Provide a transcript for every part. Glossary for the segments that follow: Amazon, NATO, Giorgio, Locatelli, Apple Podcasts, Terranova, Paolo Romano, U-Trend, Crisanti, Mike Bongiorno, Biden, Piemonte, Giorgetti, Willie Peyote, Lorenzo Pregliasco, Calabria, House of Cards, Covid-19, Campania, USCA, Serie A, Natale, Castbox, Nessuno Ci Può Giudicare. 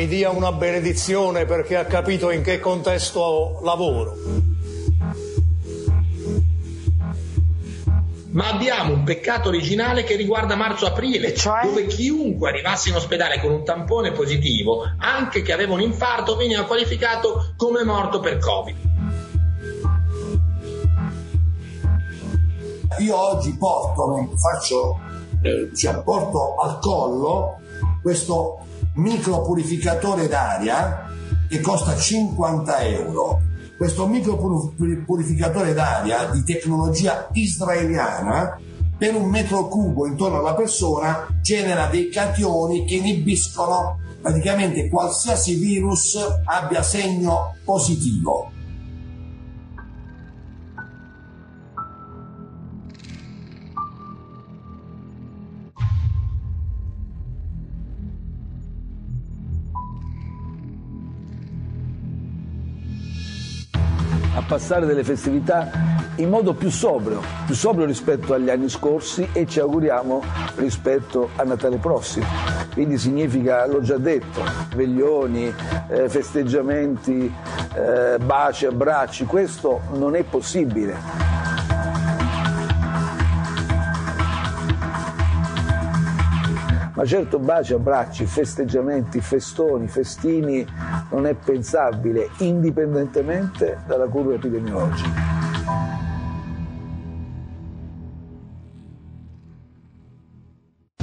mi dia una benedizione perché ha capito in che contesto lavoro. Ma abbiamo un peccato originale che riguarda marzo-aprile, cioè? Dove chiunque arrivasse in ospedale con un tampone positivo, anche che aveva un infarto, veniva qualificato come morto per Covid. Io oggi porto al collo questo micro purificatore d'aria che costa 50 euro. Questo micro purificatore d'aria di tecnologia israeliana per un metro cubo intorno alla persona genera dei cationi che inibiscono praticamente qualsiasi virus abbia segno positivo. A passare delle festività in modo più sobrio rispetto agli anni scorsi, e ci auguriamo rispetto a Natale prossimo. Quindi significa, l'ho già detto, veglioni, festeggiamenti, baci, abbracci, questo non è possibile. Ma certo baci, abbracci, festeggiamenti, festoni, festini non è pensabile indipendentemente dalla curva epidemiologica.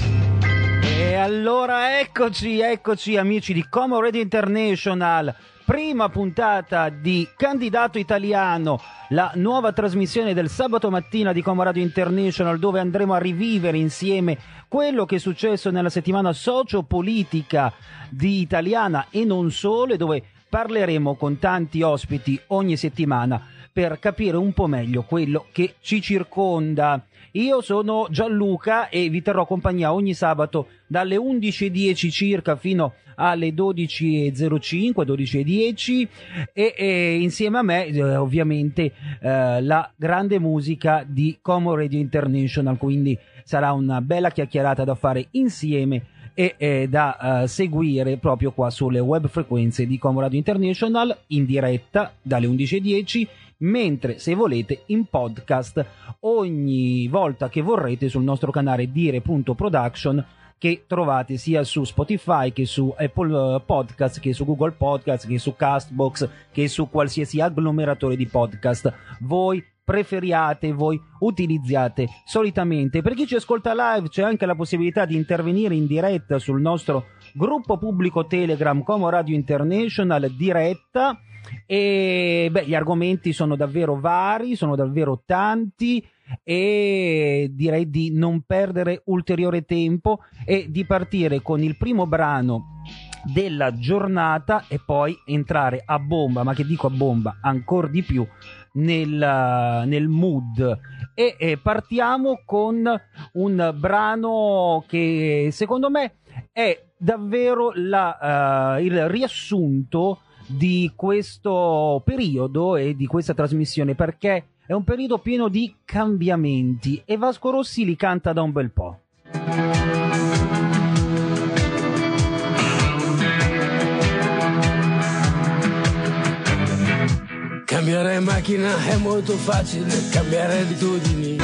E allora eccoci amici di Como Radio International, prima puntata di Candidato Italiano, la nuova trasmissione del sabato mattina di Como Radio International, dove andremo a rivivere insieme quello che è successo nella settimana sociopolitica di Italiana e non solo, e dove parleremo con tanti ospiti ogni settimana per capire un po' meglio quello che ci circonda. Io sono Gianluca e vi terrò compagnia ogni sabato dalle 11.10 circa fino alle 12.05, 12.10 e insieme a me ovviamente la grande musica di Como Radio International, quindi sarà una bella chiacchierata da fare insieme e da seguire proprio qua sulle web frequenze di Como Radio International in diretta dalle 11.10. Mentre se volete in podcast ogni volta che vorrete sul nostro canale Dire.production, che trovate sia su Spotify che su Apple Podcasts che su Google Podcasts che su Castbox che su qualsiasi agglomeratore di podcast voi preferiate, voi utilizziate solitamente. Per chi ci ascolta live c'è anche la possibilità di intervenire in diretta sul nostro gruppo pubblico Telegram Como Radio International Diretta. E beh, gli argomenti sono davvero vari, sono davvero tanti, e direi di non perdere ulteriore tempo e di partire con il primo brano della giornata e poi entrare a bomba, ma che dico a bomba, ancora di più nel mood. E partiamo con un brano che secondo me è davvero il riassunto di questo periodo e di questa trasmissione, perché è un periodo pieno di cambiamenti e Vasco Rossi li canta da un bel po'. Cambiare macchina è molto facile, cambiare abitudini.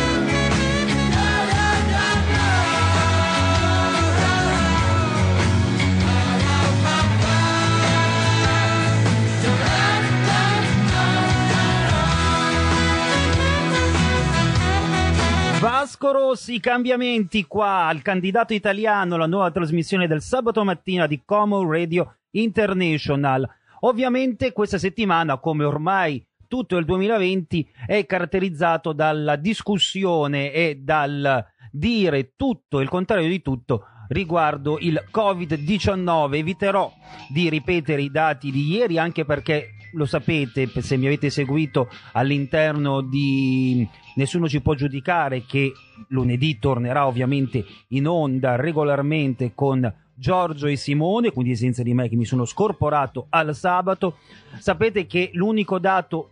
Vasco Rossi, cambiamenti qua al Candidato Italiano, la nuova trasmissione del sabato mattina di Como Radio International. Ovviamente questa settimana, come ormai tutto il 2020, è caratterizzato dalla discussione e dal dire tutto il contrario di tutto riguardo il Covid-19. Eviterò di ripetere i dati di ieri, anche perché lo sapete, se mi avete seguito all'interno di Nessuno Ci Può Giudicare, che lunedì tornerà ovviamente in onda regolarmente con Giorgio e Simone, quindi senza di me che mi sono scorporato al sabato. Sapete che l'unico dato,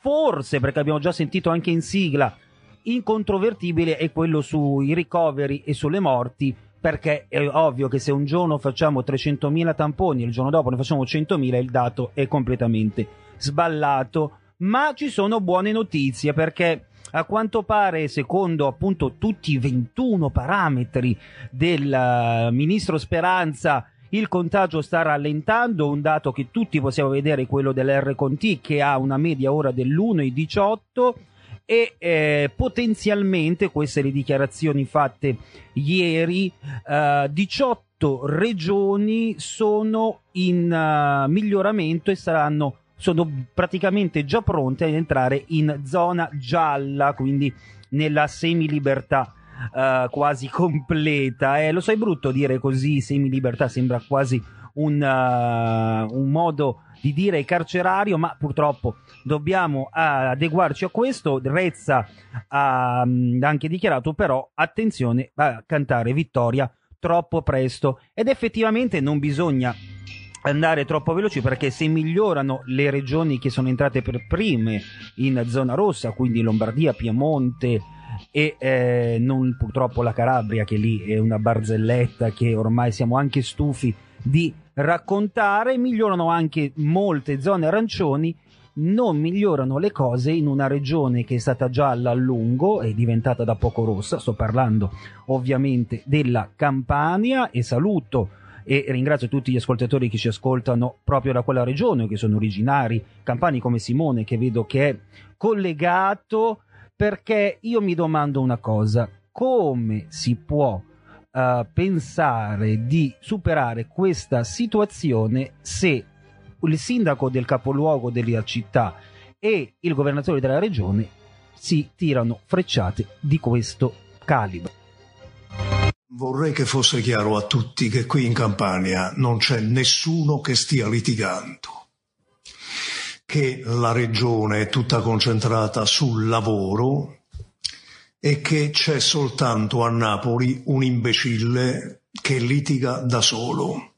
forse perché abbiamo già sentito anche in sigla, incontrovertibile è quello sui ricoveri e sulle morti, perché è ovvio che se un giorno facciamo 300.000 tamponi e il giorno dopo ne facciamo 100.000, il dato è completamente sballato. Ma ci sono buone notizie, perché a quanto pare, secondo appunto tutti i 21 parametri del ministro Speranza, il contagio sta rallentando. Un dato che tutti possiamo vedere è quello dell'R-Conti, che ha una media ora dell'1,18, e potenzialmente, queste le dichiarazioni fatte ieri, 18 regioni sono in miglioramento e sono praticamente già pronte ad entrare in zona gialla, quindi nella semilibertà quasi completa. Lo sai, brutto dire così, semilibertà, sembra quasi un modo di dire carcerario, ma purtroppo dobbiamo adeguarci a questo. Rezza ha anche dichiarato però, attenzione a cantare vittoria troppo presto, ed effettivamente non bisogna andare troppo veloci, perché se migliorano le regioni che sono entrate per prime in zona rossa, quindi Lombardia, Piemonte e non purtroppo la Calabria, che lì è una barzelletta che ormai siamo anche stufi di raccontare, migliorano anche molte zone arancioni, non migliorano le cose in una regione che è stata gialla a lungo e è diventata da poco rossa. Sto parlando ovviamente della Campania, e saluto e ringrazio tutti gli ascoltatori che ci ascoltano proprio da quella regione, che sono originari campani, come Simone, che vedo che è collegato, perché io mi domando una cosa: come si può pensare di superare questa situazione se il sindaco del capoluogo della città e il governatore della regione si tirano frecciate di questo calibro? Vorrei che fosse chiaro a tutti che qui in Campania non c'è nessuno che stia litigando, che la regione è tutta concentrata sul lavoro e che c'è soltanto a Napoli un imbecille che litiga da solo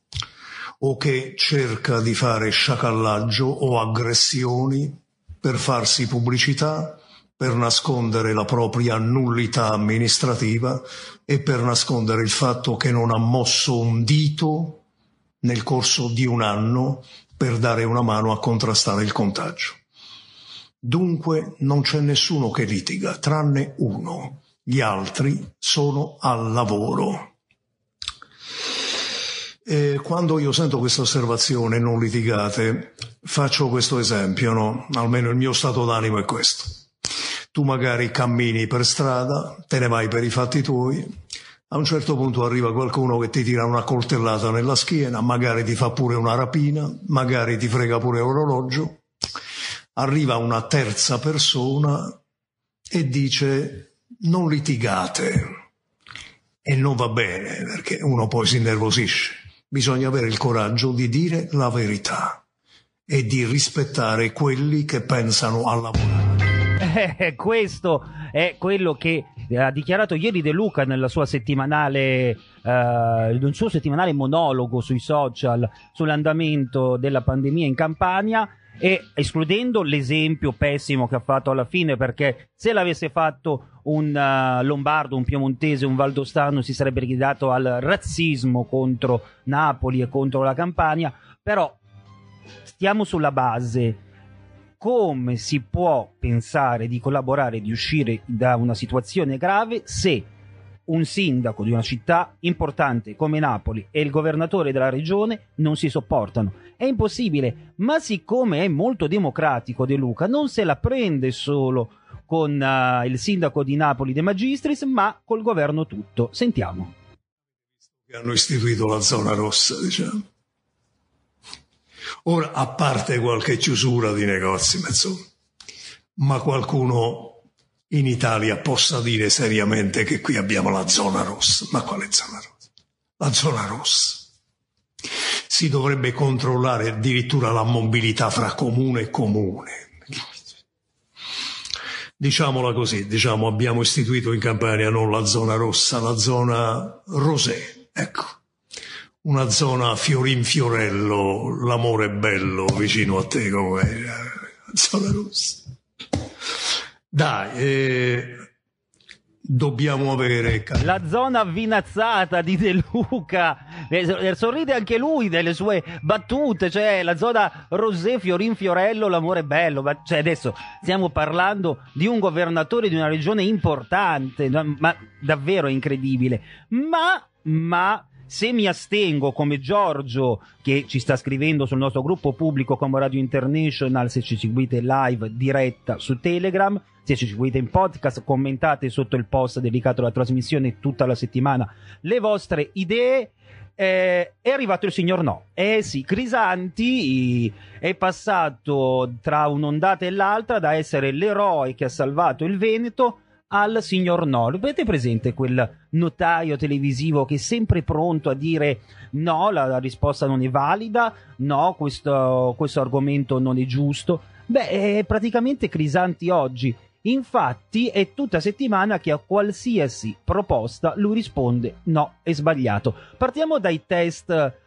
o che cerca di fare sciacallaggio o aggressioni per farsi pubblicità, per nascondere la propria nullità amministrativa e per nascondere il fatto che non ha mosso un dito nel corso di un anno per dare una mano a contrastare il contagio. Dunque non c'è nessuno che litiga, tranne uno. Gli altri sono al lavoro. E quando io sento questa osservazione, non litigate, faccio questo esempio, no? Almeno il mio stato d'animo è questo. Tu magari cammini per strada, te ne vai per i fatti tuoi, a un certo punto arriva qualcuno che ti tira una coltellata nella schiena, magari ti fa pure una rapina, magari ti frega pure l'orologio, arriva una terza persona e dice non litigate, e non va bene, perché uno poi si innervosisce. Bisogna avere il coraggio di dire la verità e di rispettare quelli che pensano a lavorare. Questo è quello che ha dichiarato ieri De Luca nella sua settimanale, nel suo settimanale monologo sui social sull'andamento della pandemia in Campania, e escludendo l'esempio pessimo che ha fatto alla fine, perché se l'avesse fatto un lombardo, un piemontese, un valdostano, si sarebbe gridato al razzismo contro Napoli e contro la Campania. Però stiamo sulla base. Come si può pensare di collaborare, di uscire da una situazione grave, se un sindaco di una città importante come Napoli e il governatore della regione non si sopportano? È impossibile. Ma siccome è molto democratico De Luca, non se la prende solo con il sindaco di Napoli De Magistris, ma col governo tutto. Sentiamo. Hanno istituito la zona rossa, diciamo. Ora, a parte qualche chiusura di negozi, ma qualcuno in Italia possa dire seriamente che qui abbiamo la zona rossa? Ma quale zona rossa? La zona rossa. Si dovrebbe controllare addirittura la mobilità fra comune e comune. Diciamola così, diciamo, abbiamo istituito in Campania non la zona rossa, la zona rosé, ecco. Una zona Fiorello, l'amore bello, vicino a te, come zona rossa. Dai, dobbiamo avere. La zona avvinazzata di De Luca, sorride anche lui delle sue battute, cioè la zona Rosé, Fiorin, Fiorello, l'amore bello, ma cioè adesso stiamo parlando di un governatore di una regione importante, ma davvero incredibile. Ma se mi astengo come Giorgio, che ci sta scrivendo sul nostro gruppo pubblico Como Radio International, se ci seguite live diretta su Telegram, se ci seguite in podcast, commentate sotto il post dedicato alla trasmissione tutta la settimana le vostre idee. È arrivato il signor no. Sì, Crisanti è passato tra un'ondata e l'altra da essere l'eroe che ha salvato il Veneto al signor no. Avete presente quel notaio televisivo che è sempre pronto a dire no, la risposta non è valida, no, questo argomento non è giusto? Beh, è praticamente Crisanti oggi. Infatti è tutta settimana che a qualsiasi proposta lui risponde no, è sbagliato. Partiamo dai test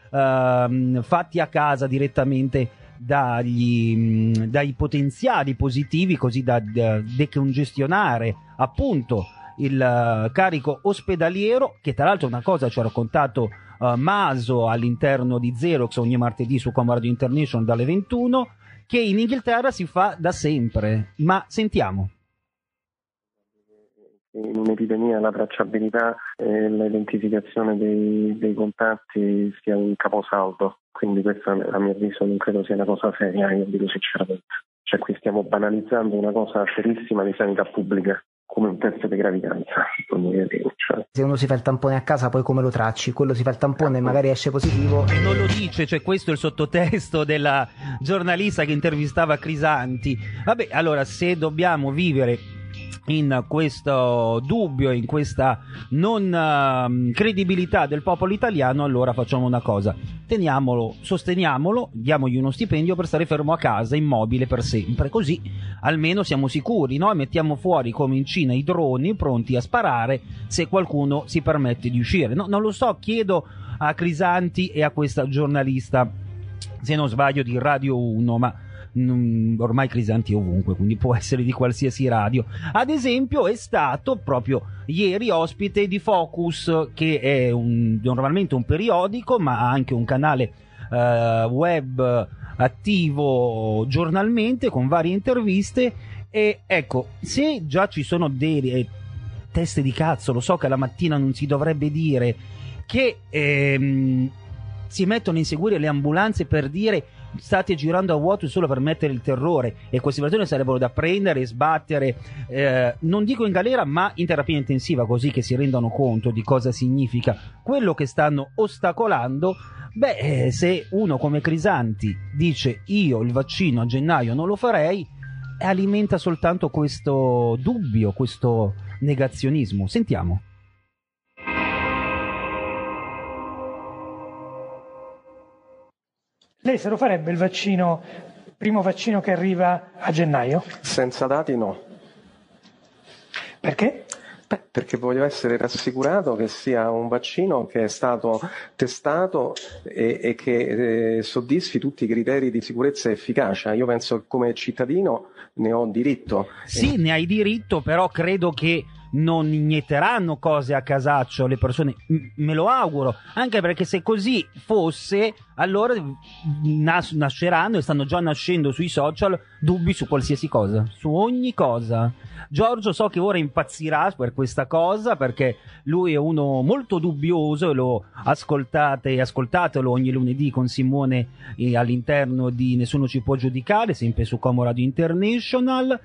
fatti a casa direttamente dai potenziali positivi, così da decongestionare appunto il carico ospedaliero, che tra l'altro una cosa ci ha raccontato Maso all'interno di Xerox ogni martedì su Como Radio International dalle 21, che in Inghilterra si fa da sempre. Ma sentiamo. In un'epidemia la tracciabilità e l'identificazione dei contatti sia un caposaldo, quindi questa a mio avviso non credo sia una cosa seria, io dico sinceramente. Cioè qui stiamo banalizzando una cosa serissima di sanità pubblica, come un test di gravidanza. Cioè, se uno si fa il tampone a casa, poi come lo tracci? Quello si fa il tampone e magari esce positivo. E non lo dice, cioè questo è il sottotesto della giornalista che intervistava Crisanti. Vabbè, allora, se dobbiamo vivere in questo dubbio, in questa non credibilità del popolo italiano, allora facciamo una cosa: teniamolo, sosteniamolo, diamogli uno stipendio per stare fermo a casa, immobile per sempre, così almeno siamo sicuri, no? Mettiamo fuori come in Cina i droni pronti a sparare se qualcuno si permette di uscire. No, non lo so, chiedo a Crisanti e a questa giornalista, se non sbaglio di Radio 1, ma ormai Crisanti è ovunque, quindi può essere di qualsiasi radio. Ad esempio è stato proprio ieri ospite di Focus, che è normalmente un periodico, ma ha anche un canale web attivo giornalmente con varie interviste. E ecco, se già ci sono delle teste di cazzo, lo so che alla mattina non si dovrebbe dire, che si mettono a inseguire le ambulanze per dire state girando a vuoto solo per mettere il terrore, e queste persone sarebbero da prendere e sbattere, non dico in galera ma in terapia intensiva, così che si rendano conto di cosa significa quello che stanno ostacolando. Beh, se uno come Crisanti dice io il vaccino a gennaio non lo farei, alimenta soltanto questo dubbio, questo negazionismo. Sentiamo. Lei se lo farebbe il vaccino, primo vaccino che arriva a gennaio? Senza dati no. Perché? Beh, perché voglio essere rassicurato che sia un vaccino che è stato testato e che soddisfi tutti i criteri di sicurezza e efficacia. Io penso che come cittadino ne ho diritto. Sì, ne hai diritto, però credo che non inietteranno cose a casaccio le persone, me lo auguro, anche perché se così fosse allora nasceranno e stanno già nascendo sui social dubbi su qualsiasi cosa, su ogni cosa. Giorgio so che ora impazzirà per questa cosa, perché lui è uno molto dubbioso e lo ascoltatelo ogni lunedì con Simone all'interno di Nessuno Ci Può Giudicare, sempre su Como Radio International,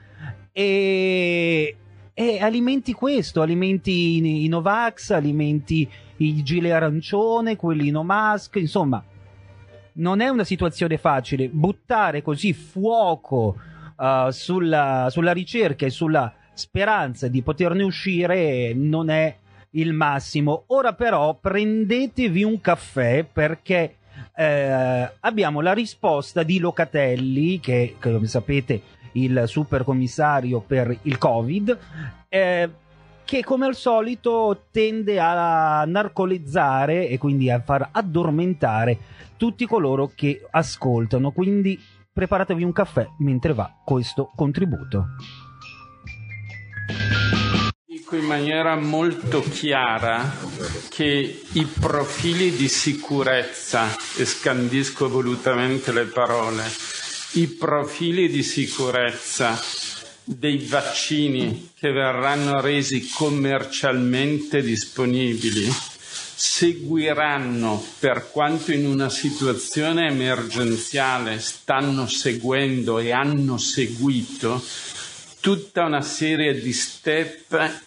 e alimenti questo, alimenti i Novax, alimenti i gilet arancione, quelli no mask. Insomma, non è una situazione facile buttare così fuoco sulla ricerca e sulla speranza di poterne uscire. Non è il massimo. Ora però prendetevi un caffè, perché abbiamo la risposta di Locatelli, che come sapete il supercommissario per il Covid, che come al solito tende a narcolizzare e quindi a far addormentare tutti coloro che ascoltano. Quindi preparatevi un caffè mentre va questo contributo. in maniera molto chiara che i profili di sicurezza, e scandisco volutamente le parole, i profili di sicurezza dei vaccini che verranno resi commercialmente disponibili seguiranno, per quanto in una situazione emergenziale stanno seguendo e hanno seguito, tutta una serie di step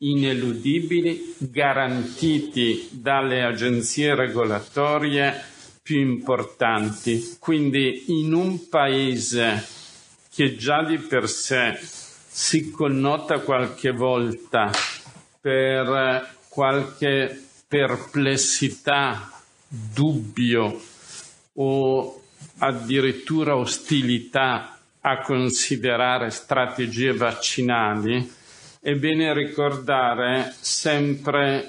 ineludibili, garantiti dalle agenzie regolatorie più importanti. Quindi in un paese che già di per sé si connota qualche volta per qualche perplessità, dubbio o addirittura ostilità a considerare strategie vaccinali, è bene ricordare sempre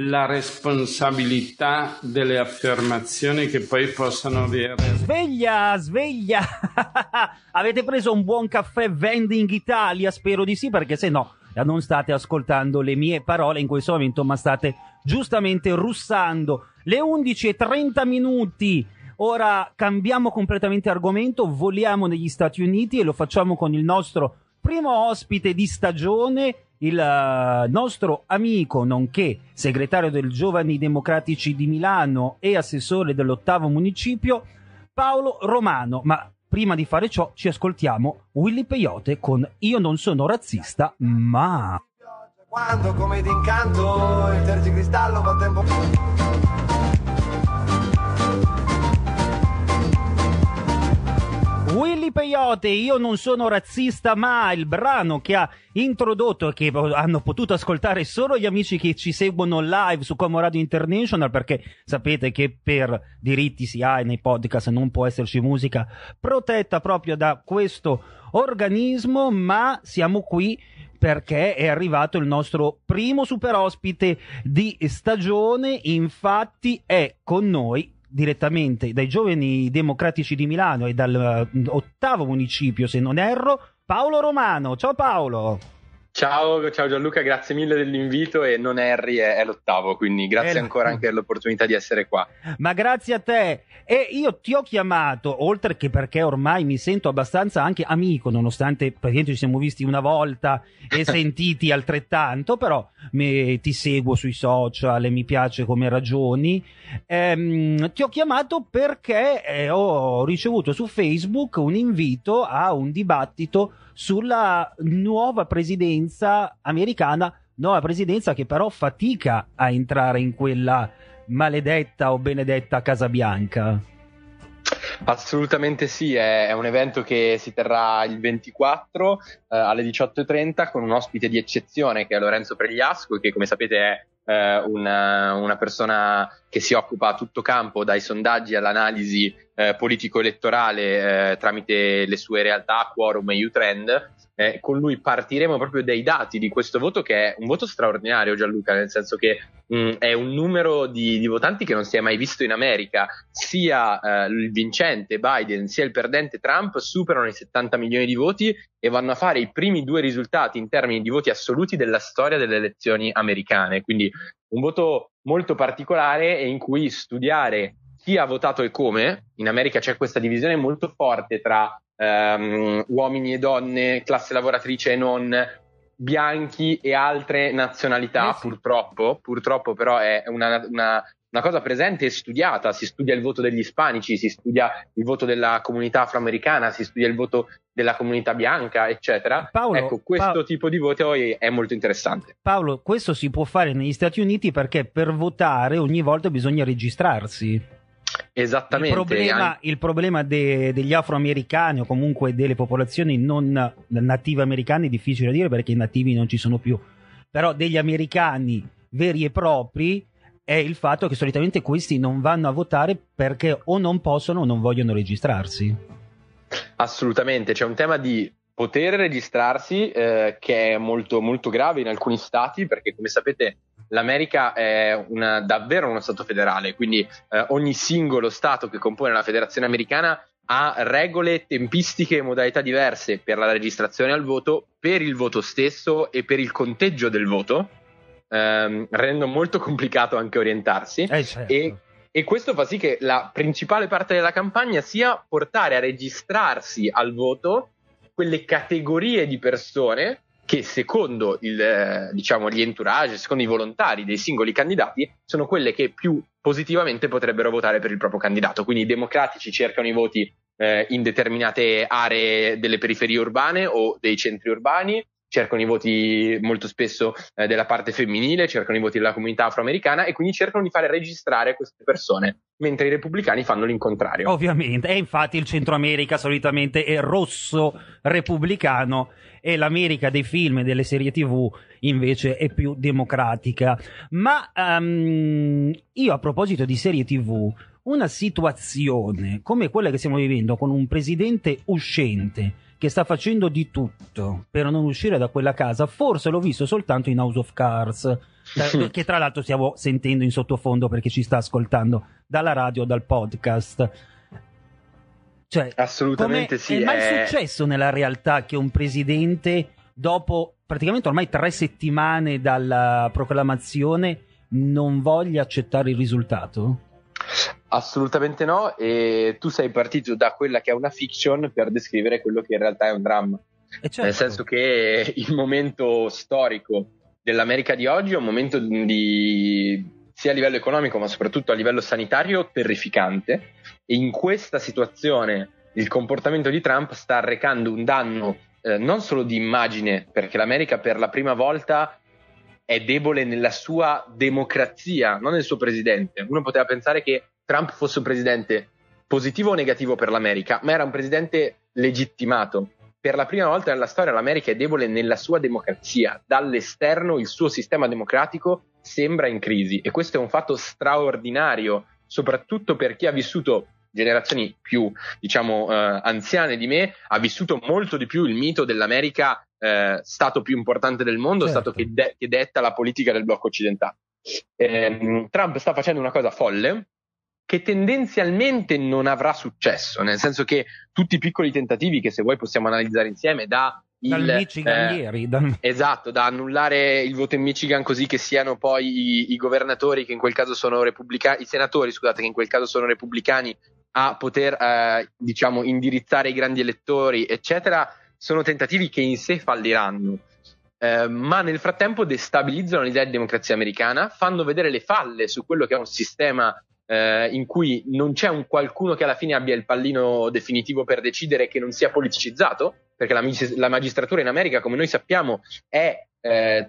la responsabilità delle affermazioni che poi possano avere. Sveglia! Avete preso un buon caffè Vending Italia? Spero di sì, perché se no non state ascoltando le mie parole in questo momento, ma state giustamente russando. Le 11:30. Ora cambiamo completamente argomento, voliamo negli Stati Uniti e lo facciamo con il nostro primo ospite di stagione, il nostro amico, nonché segretario del Giovani Democratici di Milano e assessore dell'8° municipio, Paolo Romano. Ma prima di fare ciò ci ascoltiamo Willie Peyote con Io non sono razzista, ma... Quando come d'incanto il tergicristallo fa tempo... Willie Peyote, Io non sono razzista, ma il brano che ha introdotto e che hanno potuto ascoltare solo gli amici che ci seguono live su Como Radio International, perché sapete che per diritti si ha e nei podcast non può esserci musica protetta proprio da questo organismo, ma siamo qui perché è arrivato il nostro primo super ospite di stagione. Infatti è con noi direttamente dai Giovani Democratici di Milano e dall'8° municipio, se non erro, Paolo Romano. Ciao Paolo. Ciao Gianluca, grazie mille dell'invito, e non Harry è l'8°, quindi grazie ancora anche dell'opportunità di essere qua. Ma grazie a te, e io ti ho chiamato oltre che perché ormai mi sento abbastanza anche amico, nonostante praticamente ci siamo visti una volta e sentiti altrettanto, però ti seguo sui social e mi piace come ragioni. Ti ho chiamato perché ho ricevuto su Facebook un invito a un dibattito sulla nuova presidenza americana, nuova presidenza che però fatica a entrare in quella maledetta o benedetta Casa Bianca. Assolutamente sì, è un evento che si terrà il 24 alle 18:30 con un ospite di eccezione che è Lorenzo Pregliasco, che come sapete è una persona che si occupa a tutto campo, dai sondaggi all'analisi politico-elettorale tramite le sue realtà, Quorum e U-Trend. Con lui partiremo proprio dai dati di questo voto, che è un voto straordinario, Gianluca, nel senso che è un numero di votanti che non si è mai visto in America. Sia il vincente Biden sia il perdente Trump superano i 70 milioni di voti e vanno a fare i primi 2 risultati in termini di voti assoluti della storia delle elezioni americane. Quindi un voto molto particolare, e in cui studiare chi ha votato e come. In America c'è questa divisione molto forte tra uomini e donne, classe lavoratrice e non, bianchi e altre nazionalità, purtroppo però è una cosa presente e studiata. Si studia il voto degli ispanici, si studia il voto della comunità afroamericana, si studia il voto della comunità bianca, eccetera. Paolo, ecco, questo tipo di voto è molto interessante. Paolo, questo si può fare negli Stati Uniti perché per votare ogni volta bisogna registrarsi. Esattamente. Il problema degli afroamericani, o comunque delle popolazioni non native americane, è difficile da dire perché i nativi non ci sono più, però degli americani veri e propri, è il fatto che solitamente questi non vanno a votare perché o non possono o non vogliono registrarsi. Assolutamente, c'è un tema di poter registrarsi che è molto molto grave in alcuni stati, perché come sapete l'America è davvero uno stato federale, quindi ogni singolo stato che compone la federazione americana ha regole, tempistiche e modalità diverse per la registrazione al voto, per il voto stesso e per il conteggio del voto, rendendo molto complicato anche orientarsi, certo. E questo fa sì che la principale parte della campagna sia portare a registrarsi al voto quelle categorie di persone che, secondo gli entourage, secondo i volontari dei singoli candidati, sono quelle che più positivamente potrebbero votare per il proprio candidato. Quindi i democratici cercano i voti in determinate aree delle periferie urbane o dei centri urbani, cercano i voti molto spesso della parte femminile, cercano i voti della comunità afroamericana, e quindi cercano di fare registrare queste persone, mentre i repubblicani fanno l'incontrario. Ovviamente, e infatti il Centro America solitamente è rosso repubblicano e l'America dei film e delle serie TV invece è più democratica. Ma io, a proposito di serie TV, una situazione come quella che stiamo vivendo, con un presidente uscente che sta facendo di tutto per non uscire da quella casa, forse l'ho visto soltanto in House of Cards, che tra l'altro stiamo sentendo in sottofondo perché ci sta ascoltando dalla radio o dal podcast. Cioè, assolutamente sì. È mai successo nella realtà che un presidente, dopo praticamente ormai 3 settimane dalla proclamazione, non voglia accettare il risultato? Assolutamente no, e tu sei partito da quella che è una fiction per descrivere quello che in realtà è un dramma, certo. Nel senso che il momento storico dell'America di oggi è un momento sia a livello economico ma soprattutto a livello sanitario terrificante, e in questa situazione il comportamento di Trump sta arrecando un danno non solo di immagine, perché l'America per la prima volta è debole nella sua democrazia, non nel suo presidente. Uno poteva pensare che Trump fosse un presidente positivo o negativo per l'America, ma era un presidente legittimato. Per la prima volta nella storia l'America è debole nella sua democrazia. Dall'esterno il suo sistema democratico sembra in crisi, e questo è un fatto straordinario, soprattutto per chi ha vissuto, generazioni più anziane di me, ha vissuto molto di più il mito dell'America stato più importante del mondo, certo. Stato che detta la politica del blocco occidentale. Trump sta facendo una cosa folle che tendenzialmente non avrà successo, nel senso che tutti i piccoli tentativi, che se vuoi possiamo analizzare insieme, dal Michigan ieri. Esatto, da annullare il voto in Michigan così che siano poi i governatori, che in quel caso sono repubblicani, i senatori, scusate, che in quel caso sono repubblicani, a poter indirizzare i grandi elettori, eccetera. Sono tentativi che in sé falliranno, ma nel frattempo destabilizzano l'idea di democrazia americana, fanno vedere le falle su quello che è un sistema in cui non c'è un qualcuno che alla fine abbia il pallino definitivo per decidere, che non sia politicizzato, perché la magistratura in America, come noi sappiamo, è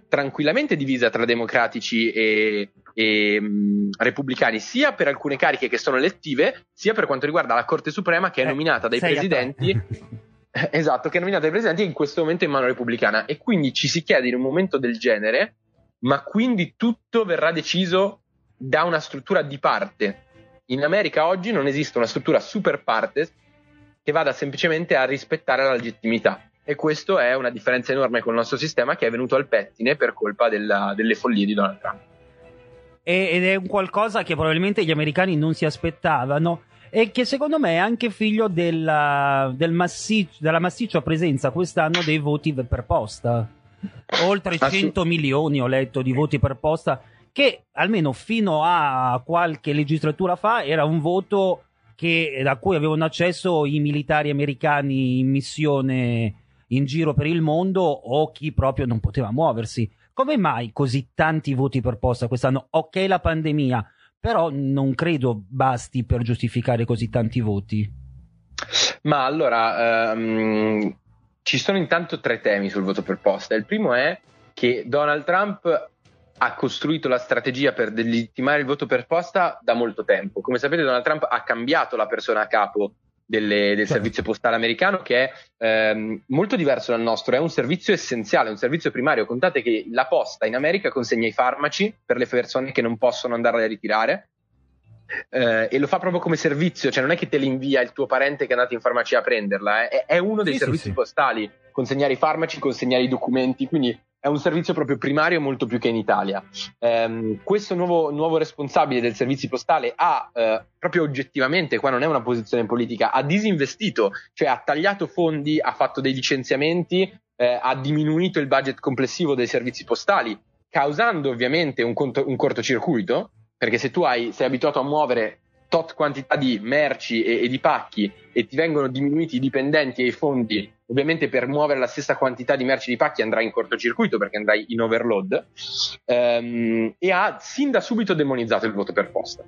tranquillamente divisa tra democratici e repubblicani, sia per alcune cariche che sono elettive, sia per quanto riguarda la Corte Suprema, che è nominata dai presidenti. Esatto, che è nominata dai presidenti, in questo momento in mano repubblicana, e quindi ci si chiede, in un momento del genere, ma quindi tutto verrà deciso da una struttura di parte? In America oggi non esiste una struttura super partes che vada semplicemente a rispettare la legittimità, e questo è una differenza enorme con il nostro sistema, che è venuto al pettine per colpa delle follie di Donald Trump, ed è un qualcosa che probabilmente gli americani non si aspettavano, e che secondo me è anche figlio della massiccia presenza quest'anno dei voti per posta. Oltre 100 milioni ho letto di voti per posta, che almeno fino a qualche legislatura fa era un voto da cui avevano accesso i militari americani in missione in giro per il mondo, o chi proprio non poteva muoversi. Come mai così tanti voti per posta quest'anno? Ok, la pandemia, però non credo basti per giustificare così tanti voti. Ma allora, ci sono intanto 3 temi sul voto per posta. Il primo è che Donald Trump ha costruito la strategia per delegittimare il voto per posta da molto tempo. Come sapete, Donald Trump ha cambiato la persona a capo del servizio postale americano, che è molto diverso dal nostro. È un servizio essenziale, è un servizio primario. Contate che la posta in America consegna i farmaci per le persone che non possono andarli a ritirare, e lo fa proprio come servizio, cioè non è che te li invia il tuo parente che è andato in farmacia a prenderla, è uno dei servizi postali, consegnare i farmaci, consegnare i documenti, quindi è un servizio proprio primario molto più che in Italia. Questo nuovo responsabile del servizio postale ha proprio oggettivamente, qua non è una posizione politica, ha disinvestito, cioè ha tagliato fondi, ha fatto dei licenziamenti, ha diminuito il budget complessivo dei servizi postali, causando ovviamente un cortocircuito, perché se tu sei abituato a muovere tot quantità di merci e di pacchi e ti vengono diminuiti i dipendenti e i fondi, ovviamente per muovere la stessa quantità di merci e di pacchi andrai in cortocircuito perché andrai in overload, e ha sin da subito demonizzato il voto per posta.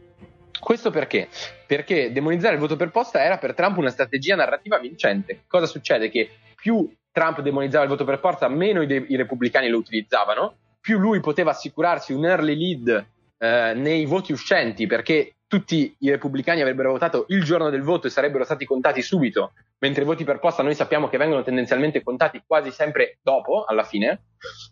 Questo perché? Perché demonizzare il voto per posta era per Trump una strategia narrativa vincente. Cosa succede? Che più Trump demonizzava il voto per posta, meno i repubblicani lo utilizzavano, più lui poteva assicurarsi un early lead nei voti uscenti, perché tutti i repubblicani avrebbero votato il giorno del voto e sarebbero stati contati subito, mentre i voti per posta noi sappiamo che vengono tendenzialmente contati quasi sempre dopo, alla fine.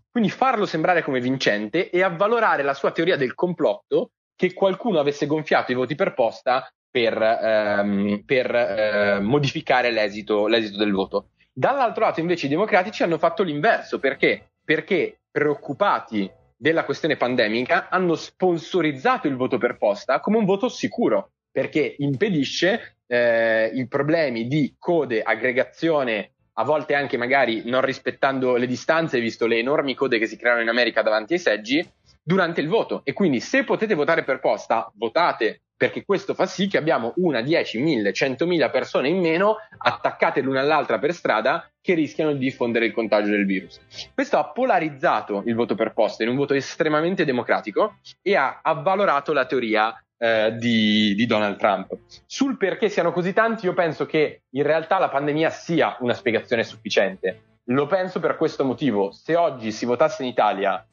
Quindi farlo sembrare come vincente e avvalorare la sua teoria del complotto, che qualcuno avesse gonfiato i voti per posta per modificare l'esito del voto. Dall'altro lato invece i democratici hanno fatto l'inverso, perché? Perché preoccupati della questione pandemica hanno sponsorizzato il voto per posta come un voto sicuro, perché impedisce i problemi di code, aggregazione, a volte anche magari non rispettando le distanze, visto le enormi code che si creano in America davanti ai seggi, durante il voto. E quindi se potete votare per posta, votate, perché questo fa sì che abbiamo una, 10, 1000, 100.000 persone in meno attaccate l'una all'altra per strada che rischiano di diffondere il contagio del virus. Questo ha polarizzato il voto per posta in un voto estremamente democratico e ha avvalorato la teoria di Donald Trump. Sul perché siano così tanti, io penso che in realtà la pandemia sia una spiegazione sufficiente. Lo penso per questo motivo. Se oggi si votasse in Italia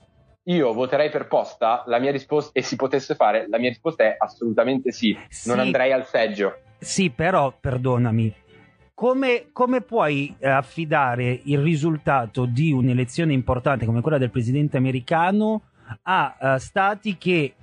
io voterei per posta, la mia risposta, e si potesse fare, la mia risposta è assolutamente sì. Non andrei al seggio. Sì, però, perdonami, come puoi affidare il risultato di un'elezione importante come quella del presidente americano a stati che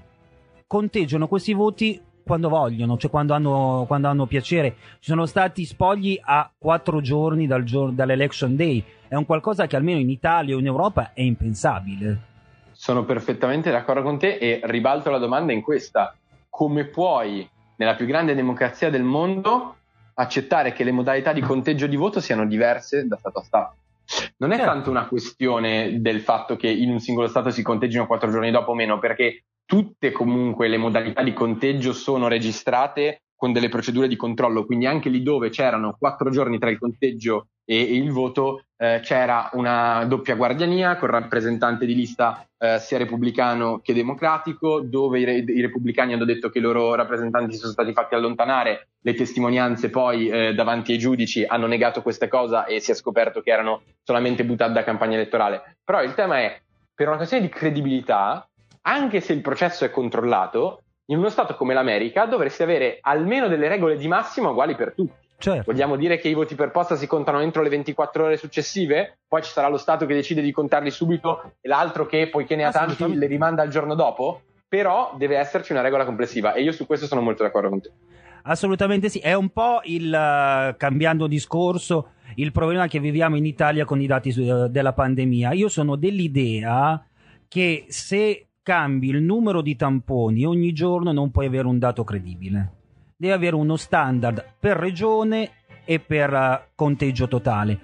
conteggiano questi voti quando vogliono, cioè quando hanno piacere? Ci sono stati spogli a 4 giorni dall'election day, è un qualcosa che almeno in Italia o in Europa è impensabile. Sono perfettamente d'accordo con te e ribalto la domanda in questa: come puoi, nella più grande democrazia del mondo, accettare che le modalità di conteggio di voto siano diverse da Stato a Stato? Non è tanto una questione del fatto che in un singolo Stato si conteggino 4 giorni dopo o meno, perché tutte comunque le modalità di conteggio sono registrate con delle procedure di controllo, quindi anche lì dove c'erano 4 giorni tra il conteggio e il voto c'era una doppia guardiania con rappresentante di lista sia repubblicano che democratico, dove i repubblicani hanno detto che i loro rappresentanti sono stati fatti allontanare, le testimonianze poi davanti ai giudici hanno negato questa cosa e si è scoperto che erano solamente buttate da campagna elettorale. Però il tema è, per una questione di credibilità, anche se il processo è controllato, in uno stato come l'America dovresti avere almeno delle regole di massima uguali per tutti. Certo. Vogliamo dire che i voti per posta si contano entro le 24 ore successive? Poi ci sarà lo Stato che decide di contarli subito e l'altro che, poiché ne ha tanti, le rimanda al giorno dopo? Però deve esserci una regola complessiva e io su questo sono molto d'accordo con te. Assolutamente sì, è un po' cambiando discorso, il problema che viviamo in Italia con i dati della pandemia. Io sono dell'idea che se cambi il numero di tamponi ogni giorno non puoi avere un dato credibile. Deve avere uno standard per regione e per conteggio totale.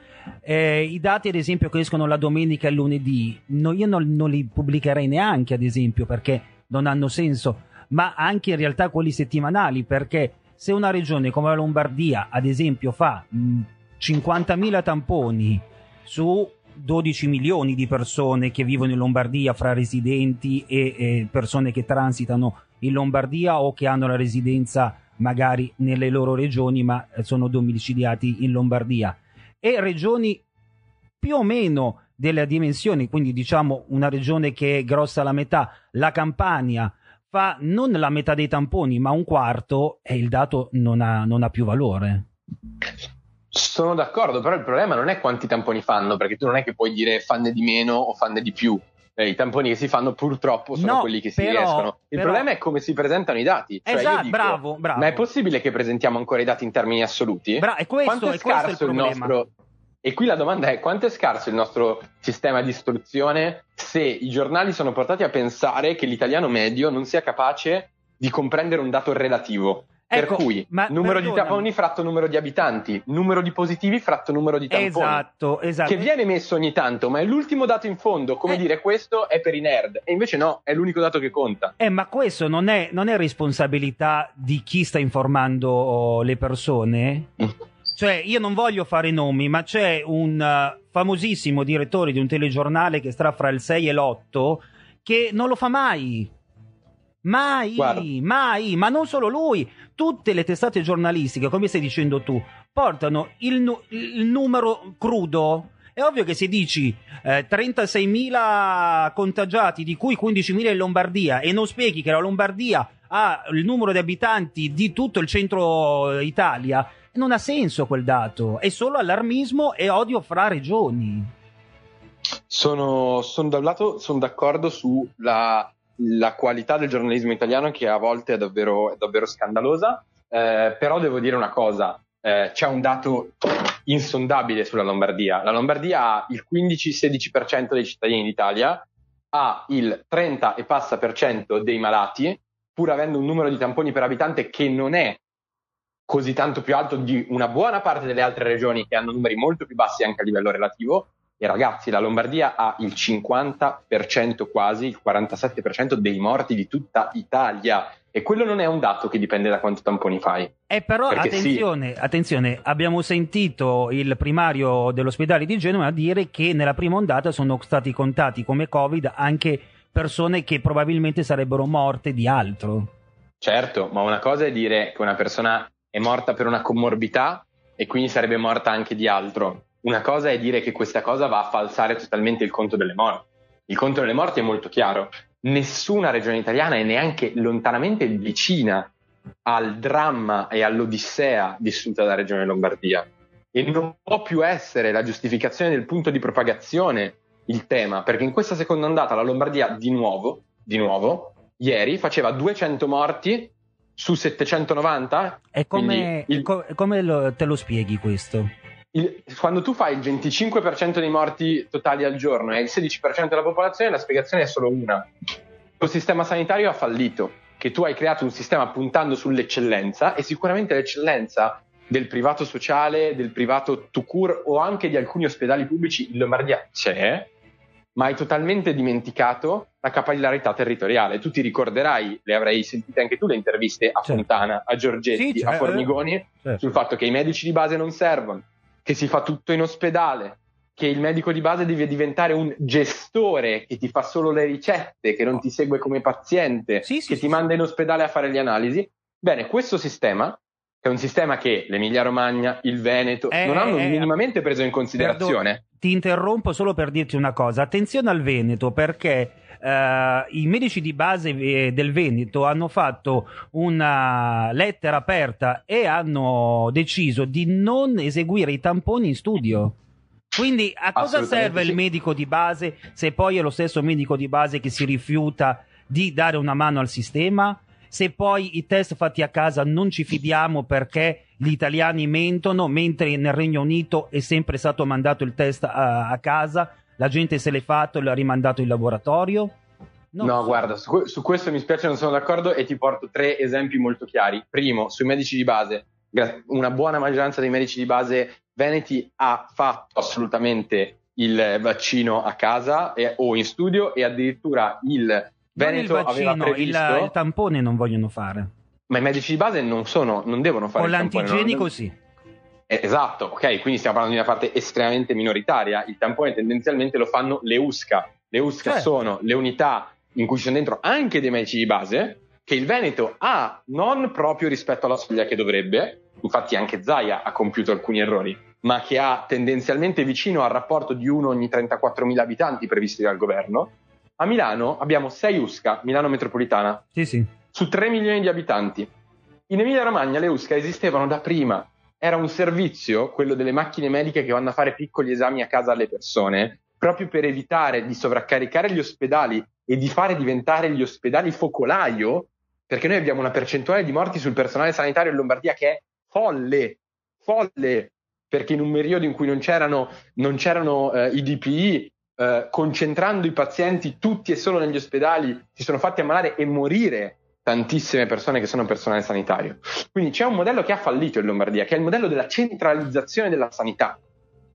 I dati, ad esempio, che escono la domenica e il lunedì, io non li pubblicherei neanche, ad esempio, perché non hanno senso, ma anche in realtà quelli settimanali, perché se una regione come la Lombardia, ad esempio, fa 50.000 tamponi su 12 milioni di persone che vivono in Lombardia, fra residenti e persone che transitano in Lombardia o che hanno la residenza magari nelle loro regioni ma sono domiciliati in Lombardia, e regioni più o meno delle dimensioni, quindi diciamo una regione che è grossa la metà, la Campania fa non la metà dei tamponi ma un quarto, e il dato non ha più valore. Sono d'accordo, però il problema non è quanti tamponi fanno, perché tu non è che puoi dire fanne di meno o fanne di più. I tamponi che si fanno purtroppo sono quelli che si riescono. Il problesma è come si presentano i dati. Cioè, esatto, io dico, bravo. Ma è possibile che presentiamo ancora i dati in termini assoluti? È questo il problema. E qui la domanda è: quanto è scarso il nostro sistema di istruzione se i giornali sono portati a pensare che l'italiano medio non sia capace di comprendere un dato relativo? Ecco, per cui numero di tamponi fratto numero di abitanti, numero di positivi fratto numero di tamponi. Esatto. Che viene messo ogni tanto, ma è l'ultimo dato in fondo, come dire, questo è per i nerd, e invece no, è l'unico dato che conta. Ma questo non è responsabilità di chi sta informando le persone? Cioè, io non voglio fare nomi, ma c'è un famosissimo direttore di un telegiornale che sta fra il 6 e l'8 che non lo fa mai. Mai, ma non solo lui, tutte le testate giornalistiche, come stai dicendo tu, portano il numero crudo. È ovvio che se dici 36.000 contagiati, di cui 15.000 in Lombardia, e non spieghi che la Lombardia ha il numero di abitanti di tutto il centro Italia, non ha senso quel dato, è solo allarmismo e odio fra regioni. Sono da un lato sono d'accordo sulla qualità del giornalismo italiano, che a volte è davvero scandalosa, però devo dire una cosa, c'è un dato insondabile sulla Lombardia. La Lombardia ha il 15-16% dei cittadini d'Italia, ha il 30 e passa % dei malati, pur avendo un numero di tamponi per abitante che non è così tanto più alto di una buona parte delle altre regioni che hanno numeri molto più bassi anche a livello relativo. E ragazzi, la Lombardia ha il 50%, quasi il 47% dei morti di tutta Italia, e quello non è un dato che dipende da quanto tamponi fai. Però attenzione, abbiamo sentito il primario dell'ospedale di Genova dire che nella prima ondata sono stati contati come Covid anche persone che probabilmente sarebbero morte di altro. Certo, ma una cosa è dire che una persona è morta per una comorbidità e quindi sarebbe morta anche di altro. Una cosa è dire che questa cosa va a falsare totalmente il conto delle morti. Il conto delle morti è molto chiaro. Nessuna regione italiana è neanche lontanamente vicina al dramma e all'odissea vissuta dalla regione Lombardia. E non può più essere la giustificazione del punto di propagazione il tema, perché in questa seconda ondata la Lombardia di nuovo, ieri faceva 200 morti su 790. E come te lo spieghi questo? Quando tu fai il 25% dei morti totali al giorno e il 16% della popolazione, la spiegazione è solo una: il sistema sanitario ha fallito, che tu hai creato un sistema puntando sull'eccellenza, e sicuramente l'eccellenza del privato sociale, del privato tout court, o anche di alcuni ospedali pubblici in Lombardia c'è, ma hai totalmente dimenticato la capillarità territoriale. Tu ti ricorderai, le avrai sentite anche tu le interviste a Fontana, a Giorgetti, a Formigoni, sul fatto che i medici di base non servono, che si fa tutto in ospedale, che il medico di base deve diventare un gestore che ti fa solo le ricette, che non ti segue come paziente, che ti manda in ospedale a fare le analisi. Bene, questo sistema, che è un sistema che l'Emilia-Romagna, il Veneto non hanno minimamente preso in considerazione. Ti interrompo solo per dirti una cosa. Attenzione al Veneto, perché i medici di base del Veneto hanno fatto una lettera aperta e hanno deciso di non eseguire i tamponi in studio. Quindi a cosa serve il medico di base se poi è lo stesso medico di base che si rifiuta di dare una mano al sistema? Se poi i test fatti a casa non ci fidiamo perché gli italiani mentono, mentre nel Regno Unito è sempre stato mandato il test a casa, la gente se l'è fatto e l'ha rimandato in laboratorio? No, guarda, su questo mi spiace, non sono d'accordo, e ti porto 3 esempi molto chiari. Primo, sui medici di base. Una buona maggioranza dei medici di base veneti ha fatto assolutamente il vaccino a casa o in studio, e addirittura il Veneto non il vaccino, aveva previsto il tampone non vogliono fare. Ma i medici di base non devono fare con il tampone. Con l'antigenico sì. Esatto, ok, quindi stiamo parlando di una parte estremamente minoritaria. Il tampone tendenzialmente lo fanno le USCA. Le USCA sono le unità in cui ci sono dentro anche dei medici di base, che il Veneto ha non proprio rispetto alla soglia che dovrebbe, infatti anche Zaia ha compiuto alcuni errori, ma che ha tendenzialmente vicino al rapporto di 1 ogni 34.000 abitanti previsti dal governo. A Milano abbiamo 6 USCA, Milano metropolitana, su 3 milioni di abitanti. In Emilia-Romagna le USCA esistevano da prima. Era un servizio, quello delle macchine mediche che vanno a fare piccoli esami a casa alle persone, proprio per evitare di sovraccaricare gli ospedali e di fare diventare gli ospedali focolaio, perché noi abbiamo una percentuale di morti sul personale sanitario in Lombardia che è folle. perché in un periodo in cui non c'erano i DPI, concentrando i pazienti tutti e solo negli ospedali, si sono fatti ammalare e morire tantissime persone che sono personale sanitario. Quindi c'è un modello che ha fallito in Lombardia, che è il modello della centralizzazione della sanità,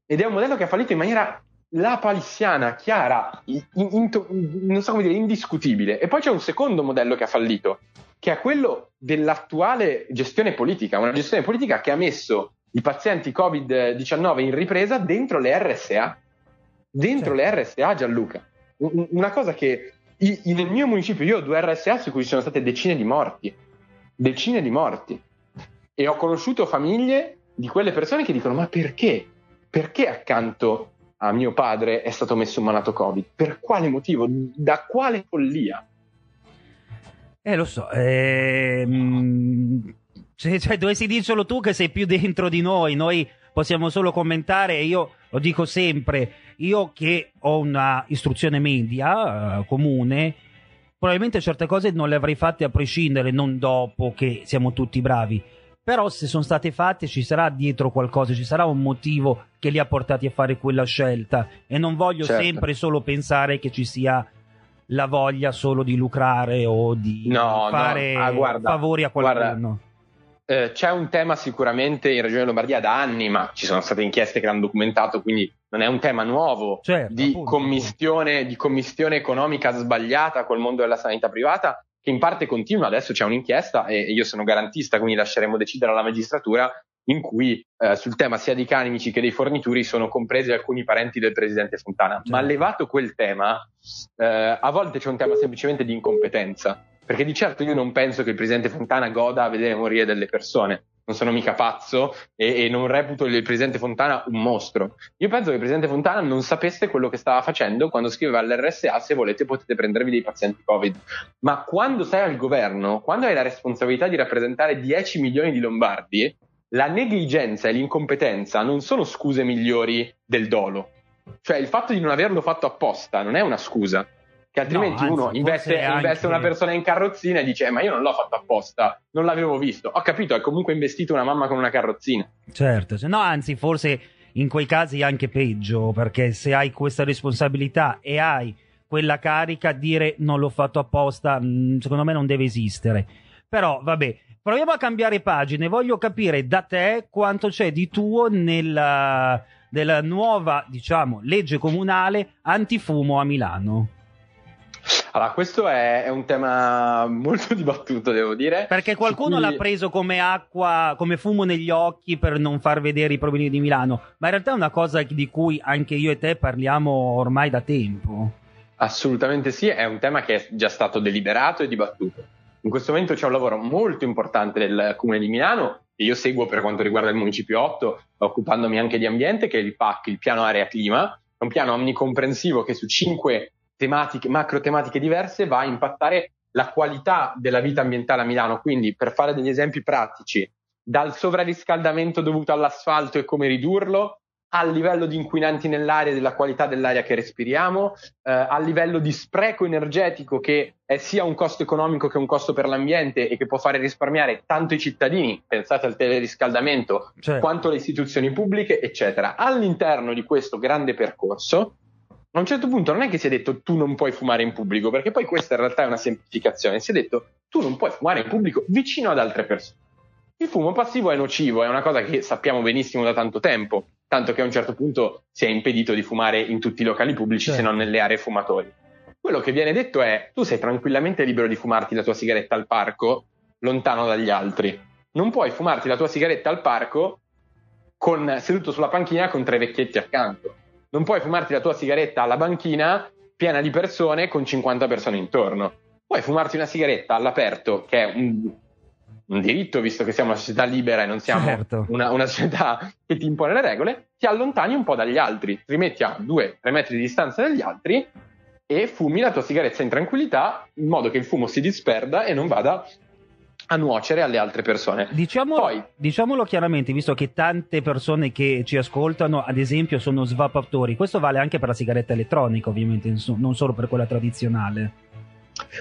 ed è un modello che ha fallito in maniera lapalissiana, chiara, non so come dire, indiscutibile. E poi c'è un secondo modello che ha fallito, che è quello dell'attuale gestione politica, una gestione politica che ha messo i pazienti Covid-19 in ripresa dentro le RSA, le RSA, Gianluca. Una cosa che nel mio municipio io ho 2 RSA su cui ci sono state decine di morti, e ho conosciuto famiglie di quelle persone che dicono: ma perché accanto a mio padre è stato messo un malato Covid? Per quale motivo? Da quale follia? Lo so, cioè, dovessi dire solo tu che sei più dentro di noi possiamo solo commentare. Io lo dico sempre, io che ho una istruzione media comune, probabilmente certe cose non le avrei fatte a prescindere, non dopo che siamo tutti bravi, però se sono state fatte ci sarà dietro qualcosa, ci sarà un motivo che li ha portati a fare quella scelta, e non voglio sempre solo pensare che ci sia la voglia solo di lucrare o di fare favori a qualcuno. C'è un tema sicuramente in Regione Lombardia da anni, ma ci sono state inchieste che l'hanno documentato, quindi non è un tema nuovo, di commistione economica sbagliata col mondo della sanità privata, che in parte continua. Adesso c'è un'inchiesta, e io sono garantista, quindi lasceremo decidere alla magistratura, in cui sul tema sia dei canimici che dei fornitori sono compresi alcuni parenti del presidente Fontana. Certo. Ma levato quel tema, a volte c'è un tema semplicemente di incompetenza. Perché di certo io non penso che il presidente Fontana goda a vedere morire delle persone, non sono mica pazzo, e non reputo il presidente Fontana un mostro. Io penso che il presidente Fontana non sapesse quello che stava facendo quando scriveva all'RSA: se volete potete prendervi dei pazienti Covid. Ma quando sei al governo, quando hai la responsabilità di rappresentare 10 milioni di lombardi, la negligenza e l'incompetenza non sono scuse migliori del dolo. Cioè il fatto di non averlo fatto apposta non è una scusa, che altrimenti uno investe una persona in carrozzina e dice: ma io non l'ho fatto apposta, non l'avevo visto, ho capito, è comunque investito una mamma con una carrozzina. Certo, no, anzi forse in quei casi anche peggio, perché se hai questa responsabilità e hai quella carica, dire non l'ho fatto apposta secondo me non deve esistere. Però vabbè, proviamo a cambiare pagine. Voglio capire da te quanto c'è di tuo nella nuova, diciamo, legge comunale antifumo a Milano. Allora, questo è un tema molto dibattuto, devo dire. Perché qualcuno l'ha preso come acqua, come fumo negli occhi per non far vedere i problemi di Milano. Ma in realtà è una cosa di cui anche io e te parliamo ormai da tempo. Assolutamente sì, è un tema che è già stato deliberato e dibattuto. In questo momento c'è un lavoro molto importante del Comune di Milano, che io seguo per quanto riguarda il Municipio 8, occupandomi anche di ambiente, che è il PAC, il Piano Area Clima. È un piano omnicomprensivo che su 5 tematiche, macro tematiche diverse, va a impattare la qualità della vita ambientale a Milano. Quindi, per fare degli esempi pratici, dal sovrariscaldamento dovuto all'asfalto e come ridurlo, al livello di inquinanti nell'aria e della qualità dell'aria che respiriamo, al livello di spreco energetico, che è sia un costo economico che un costo per l'ambiente e che può fare risparmiare tanto i cittadini, pensate al teleriscaldamento, quanto le istituzioni pubbliche, eccetera. All'interno di questo grande percorso, a un certo punto non è che si è detto tu non puoi fumare in pubblico, perché poi questa in realtà è una semplificazione, si è detto tu non puoi fumare in pubblico vicino ad altre persone. Il fumo passivo è nocivo, è una cosa che sappiamo benissimo da tanto tempo, tanto che a un certo punto si è impedito di fumare in tutti i locali pubblici, se non nelle aree fumatori. Quello che viene detto è: tu sei tranquillamente libero di fumarti la tua sigaretta al parco, lontano dagli altri. Non puoi fumarti la tua sigaretta al parco seduto sulla panchina con 3 vecchietti accanto. Non puoi fumarti la tua sigaretta alla banchina piena di persone con 50 persone intorno. Puoi fumarti una sigaretta all'aperto, che è un diritto, visto che siamo una società libera e non siamo una società che ti impone le regole. Ti allontani un po' dagli altri, ti rimetti a 2-3 metri di distanza dagli altri e fumi la tua sigaretta in tranquillità, in modo che il fumo si disperda e non vada a nuocere alle altre persone. Diciamolo chiaramente, visto che tante persone che ci ascoltano ad esempio sono svapatori, questo vale anche per la sigaretta elettronica ovviamente, non solo per quella tradizionale.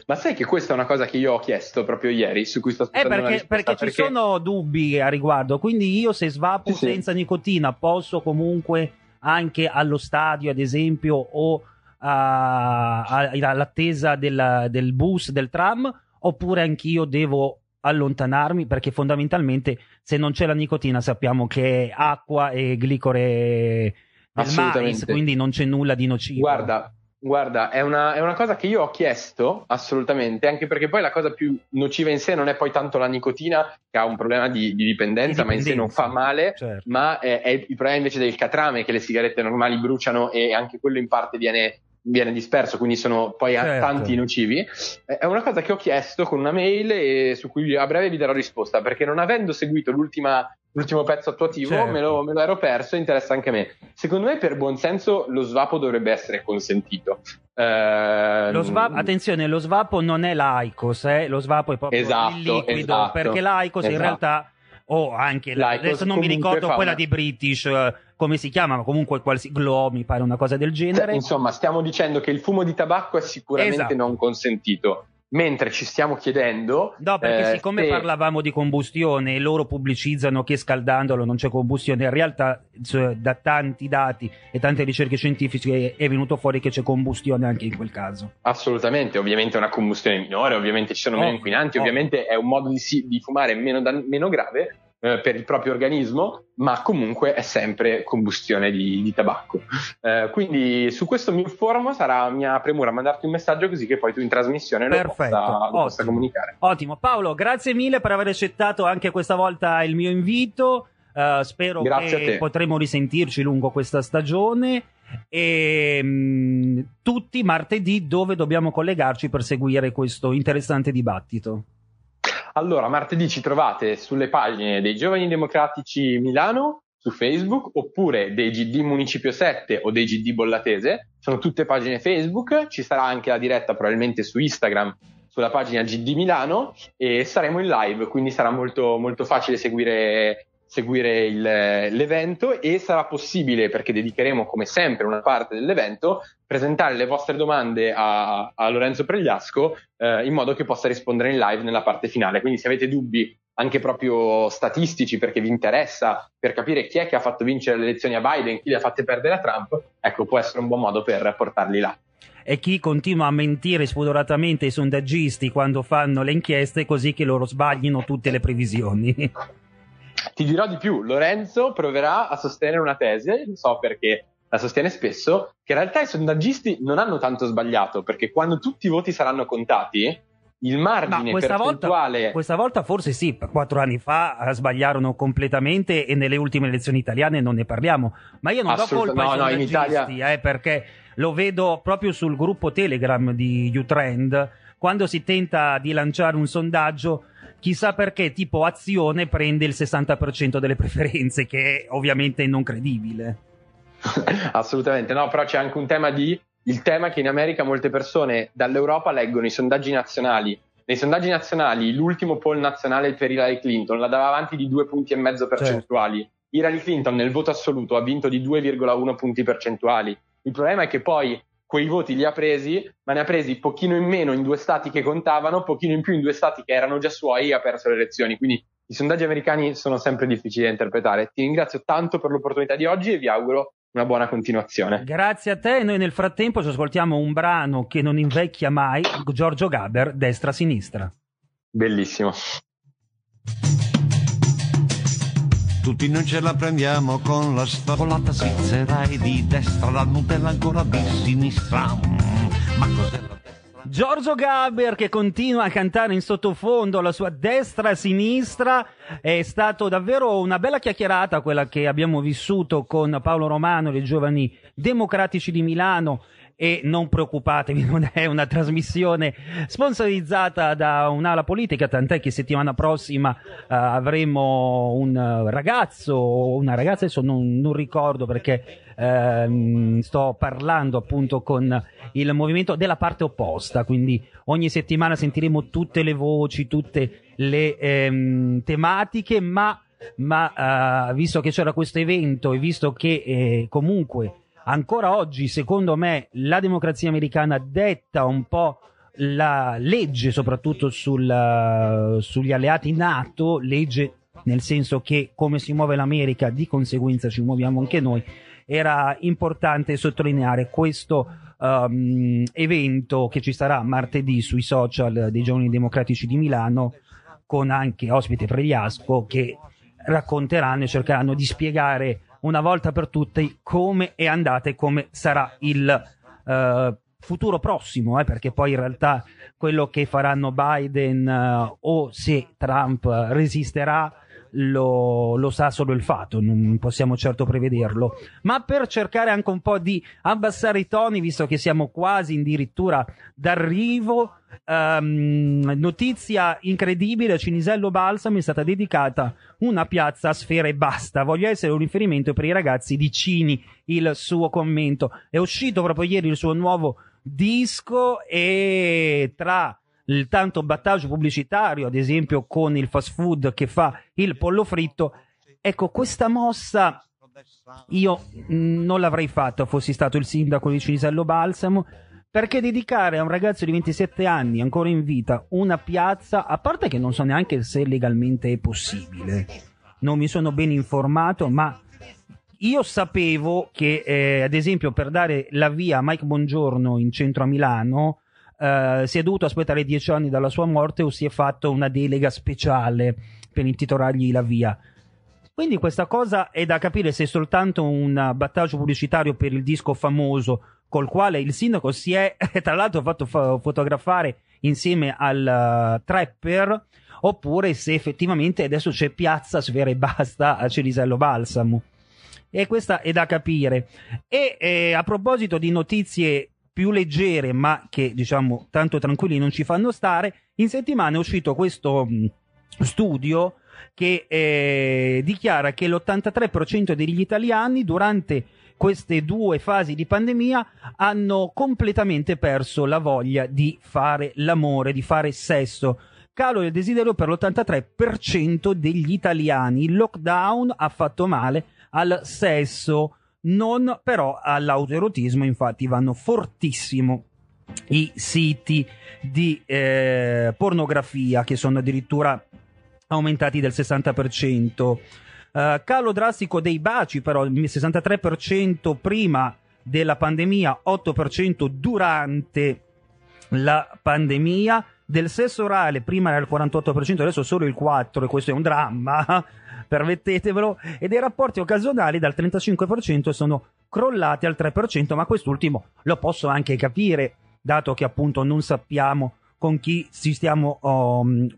Ma sai che questa è una cosa che io ho chiesto proprio ieri, su cui sto aspettando una risposta, perché ci sono dubbi a riguardo. Quindi io, se svapo senza nicotina, posso comunque anche allo stadio, ad esempio, o all'attesa del bus, del tram, oppure anch'io devo allontanarmi, perché fondamentalmente, se non c'è la nicotina, sappiamo che è acqua e glicore del mais, quindi non c'è nulla di nocivo. Guarda, è una cosa che io ho chiesto assolutamente, anche perché poi la cosa più nociva in sé non è poi tanto la nicotina, che ha un problema di dipendenza, ma in sé non fa male, certo. Ma è il problema invece del catrame, che le sigarette normali bruciano, e anche quello in parte viene disperso, quindi sono poi tanti nocivi. È una cosa che ho chiesto con una mail, e su cui a breve vi darò risposta, perché non avendo seguito l'ultimo pezzo attuativo, certo, me lo ero perso, e interessa anche a me. Secondo me, per buon senso, lo svapo dovrebbe essere consentito. Attenzione, lo svapo non è l'Aicos, lo svapo è proprio il liquido, perché l'Aicos in realtà, anche adesso non mi ricordo quella di British, come si chiama, ma comunque Glow, mi pare, una cosa del genere. Insomma, stiamo dicendo che il fumo di tabacco è sicuramente non consentito. Mentre ci stiamo chiedendo... No, perché siccome parlavamo di combustione, e loro pubblicizzano che scaldandolo non c'è combustione, in realtà, cioè, da tanti dati e tante ricerche scientifiche è venuto fuori che c'è combustione anche in quel caso. Assolutamente, ovviamente è una combustione minore, ovviamente ci sono meno inquinanti, ovviamente è un modo di fumare meno grave per il proprio organismo, ma comunque è sempre combustione di tabacco. Quindi su questo mi informo, sarà mia premura mandarti un messaggio, così che poi tu in trasmissione lo possa comunicare. Ottimo, Paolo, grazie mille per aver accettato anche questa volta il mio invito. Spero che potremo risentirci lungo questa stagione, e tutti martedì, dove dobbiamo collegarci per seguire questo interessante dibattito. Allora, martedì ci trovate sulle pagine dei Giovani Democratici Milano su Facebook, oppure dei GD Municipio 7 o dei GD Bollatese, sono tutte pagine Facebook. Ci sarà anche la diretta probabilmente su Instagram, sulla pagina GD Milano, e saremo in live, quindi sarà molto, molto facile seguire l'evento, e sarà possibile, perché dedicheremo come sempre una parte dell'evento, presentare le vostre domande a Lorenzo Pregliasco, in modo che possa rispondere in live nella parte finale. Quindi, se avete dubbi anche proprio statistici, perché vi interessa, per capire chi è che ha fatto vincere le elezioni a Biden, chi le ha fatte perdere a Trump, ecco, può essere un buon modo per portarli là. E chi continua a mentire spudoratamente ai sondaggisti quando fanno le inchieste, così che loro sbaglino tutte le previsioni. Ti dirò di più, Lorenzo proverà a sostenere una tesi, lo so perché la sostiene spesso, che in realtà i sondaggisti non hanno tanto sbagliato, perché quando tutti i voti saranno contati, il margine percentuale... Questa volta forse sì, 4 anni fa sbagliarono completamente, e nelle ultime elezioni italiane non ne parliamo, ma io non do colpa ai sondaggisti, in Italia... perché lo vedo proprio sul gruppo Telegram di Utrend, quando si tenta di lanciare un sondaggio, chissà perché, tipo Azione prende il 60% delle preferenze, che è ovviamente non credibile. Assolutamente, no, però c'è anche un tema il tema che in America molte persone dall'Europa leggono i sondaggi nazionali. Nei sondaggi nazionali, l'ultimo poll nazionale per Hillary Clinton la dava avanti di 2,5 punti percentuali. Certo. Hillary Clinton nel voto assoluto ha vinto di 2,1 punti percentuali. Il problema è che poi quei voti li ha presi, ma ne ha presi pochino in meno in 2 stati che contavano, pochino in più in 2 stati che erano già suoi, e ha perso le elezioni. Quindi i sondaggi americani sono sempre difficili da interpretare. Ti ringrazio tanto per l'opportunità di oggi, e vi auguro una buona continuazione. Grazie a te. Noi nel frattempo ci ascoltiamo un brano che non invecchia mai, Giorgio Gaber, Destra-Sinistra. Bellissimo. Tutti noi ce la prendiamo con la sfavolata svizzera, e di destra la Nutella ancora di sinistra. Ma cos'è la destra? Giorgio Gaber, che continua a cantare in sottofondo la sua Destra-Sinistra. È stato davvero una bella chiacchierata quella che abbiamo vissuto con Paolo Romano dei Giovani Democratici di Milano. E non preoccupatevi, non è una trasmissione sponsorizzata da un'ala politica, tant'è che settimana prossima avremo un ragazzo o una ragazza, adesso non ricordo, perché sto parlando appunto con il movimento della parte opposta, quindi ogni settimana sentiremo tutte le voci, tutte le tematiche, ma visto che c'era questo evento, e visto che comunque ancora oggi, secondo me, la democrazia americana detta un po' la legge soprattutto sugli alleati NATO, legge nel senso che come si muove l'America di conseguenza ci muoviamo anche noi, era importante sottolineare questo evento che ci sarà martedì sui social dei Giovani Democratici di Milano, con anche ospite Pregliasco, che racconteranno e cercheranno di spiegare una volta per tutte come è andata e come sarà il futuro prossimo, perché poi in realtà quello che faranno Biden o se Trump resisterà lo sa solo il fato, non possiamo certo prevederlo. Ma per cercare anche un po' di abbassare i toni, visto che siamo quasi addirittura d'arrivo, notizia incredibile: a Cinisello Balsamo è stata dedicata una piazza a Sfera Ebbasta. Voglio essere un riferimento per i ragazzi di Cini, il suo commento. È uscito proprio ieri il suo nuovo disco e tra il tanto battaggio pubblicitario, ad esempio con il fast food che fa il pollo fritto, ecco, questa mossa io non l'avrei fatta fossi stato il sindaco di Cinisello Balsamo, perché dedicare a un ragazzo di 27 anni ancora in vita una piazza, a parte che non so neanche se legalmente è possibile, non mi sono ben informato, ma io sapevo che ad esempio per dare la via a Mike Bongiorno in centro a Milano si è dovuto aspettare 10 anni dalla sua morte o si è fatto una delega speciale per intitolargli la via. Quindi questa cosa è da capire se è soltanto un battaggio pubblicitario per il disco famoso, col quale il sindaco si è tra l'altro fatto fotografare insieme al trapper, oppure se effettivamente adesso c'è piazza Sfera Ebbasta a Cinisello Balsamo. E questa è da capire. E a proposito di notizie più leggere, ma che diciamo tanto tranquilli non ci fanno stare, in settimana è uscito questo studio che dichiara che l'83% degli italiani durante queste due fasi di pandemia hanno completamente perso la voglia di fare l'amore, di fare sesso. Calo del desiderio per l'83% degli italiani. Il lockdown ha fatto male al sesso, non però all'autoerotismo, infatti vanno fortissimo i siti di pornografia, che sono addirittura aumentati del 60%. Calo drastico dei baci, però il 63% prima della pandemia, 8% durante la pandemia. Del sesso orale prima era il 48%, adesso solo il 4%, e questo è un dramma, permettetevelo. E dei rapporti occasionali dal 35% sono crollati al 3%, ma quest'ultimo lo posso anche capire, dato che appunto non sappiamo con chi ci stiamo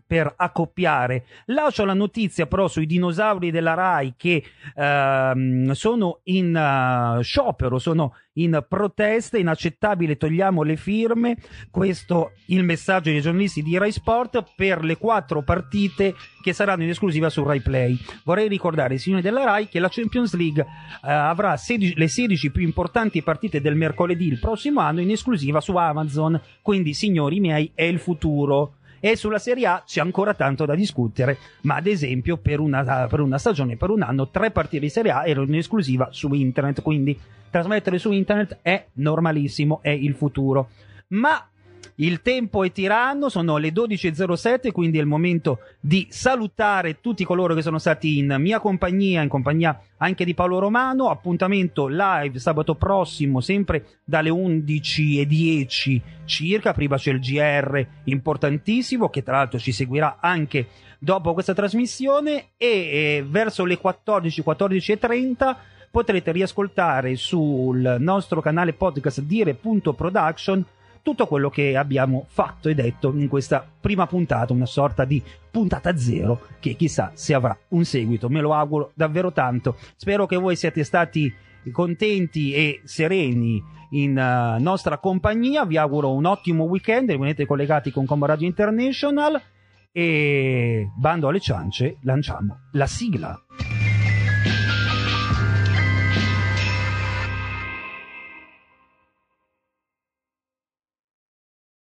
per accoppiare. Lascio la notizia però sui dinosauri della Rai che sono in sciopero, sono in protesta, inaccettabile, togliamo le firme. Questo il messaggio dei giornalisti di Rai Sport per le 4 partite che saranno in esclusiva su Rai Play. Vorrei ricordare ai signori della Rai che la Champions League avrà le 16 più importanti partite del mercoledì il prossimo anno in esclusiva su Amazon, quindi signori miei è il futuro. E sulla Serie A c'è ancora tanto da discutere, ma ad esempio per una stagione, per un anno, 3 partite di Serie A erano in esclusiva su internet, quindi trasmettere su internet è normalissimo, è il futuro. Ma il tempo è tiranno, sono le 12.07, quindi è il momento di salutare tutti coloro che sono stati in mia compagnia, in compagnia anche di Paolo Romano. Appuntamento live sabato prossimo, sempre dalle 11.10 circa, prima c'è il GR importantissimo, che tra l'altro ci seguirà anche dopo questa trasmissione, e verso le 14.30 potrete riascoltare sul nostro canale podcast Dire.production tutto quello che abbiamo fatto e detto in questa prima puntata, una sorta di puntata zero che chissà se avrà un seguito, me lo auguro davvero tanto. Spero che voi siate stati contenti e sereni in nostra compagnia, vi auguro un ottimo weekend, rimanete collegati con Como Radio International e bando alle ciance, lanciamo la sigla.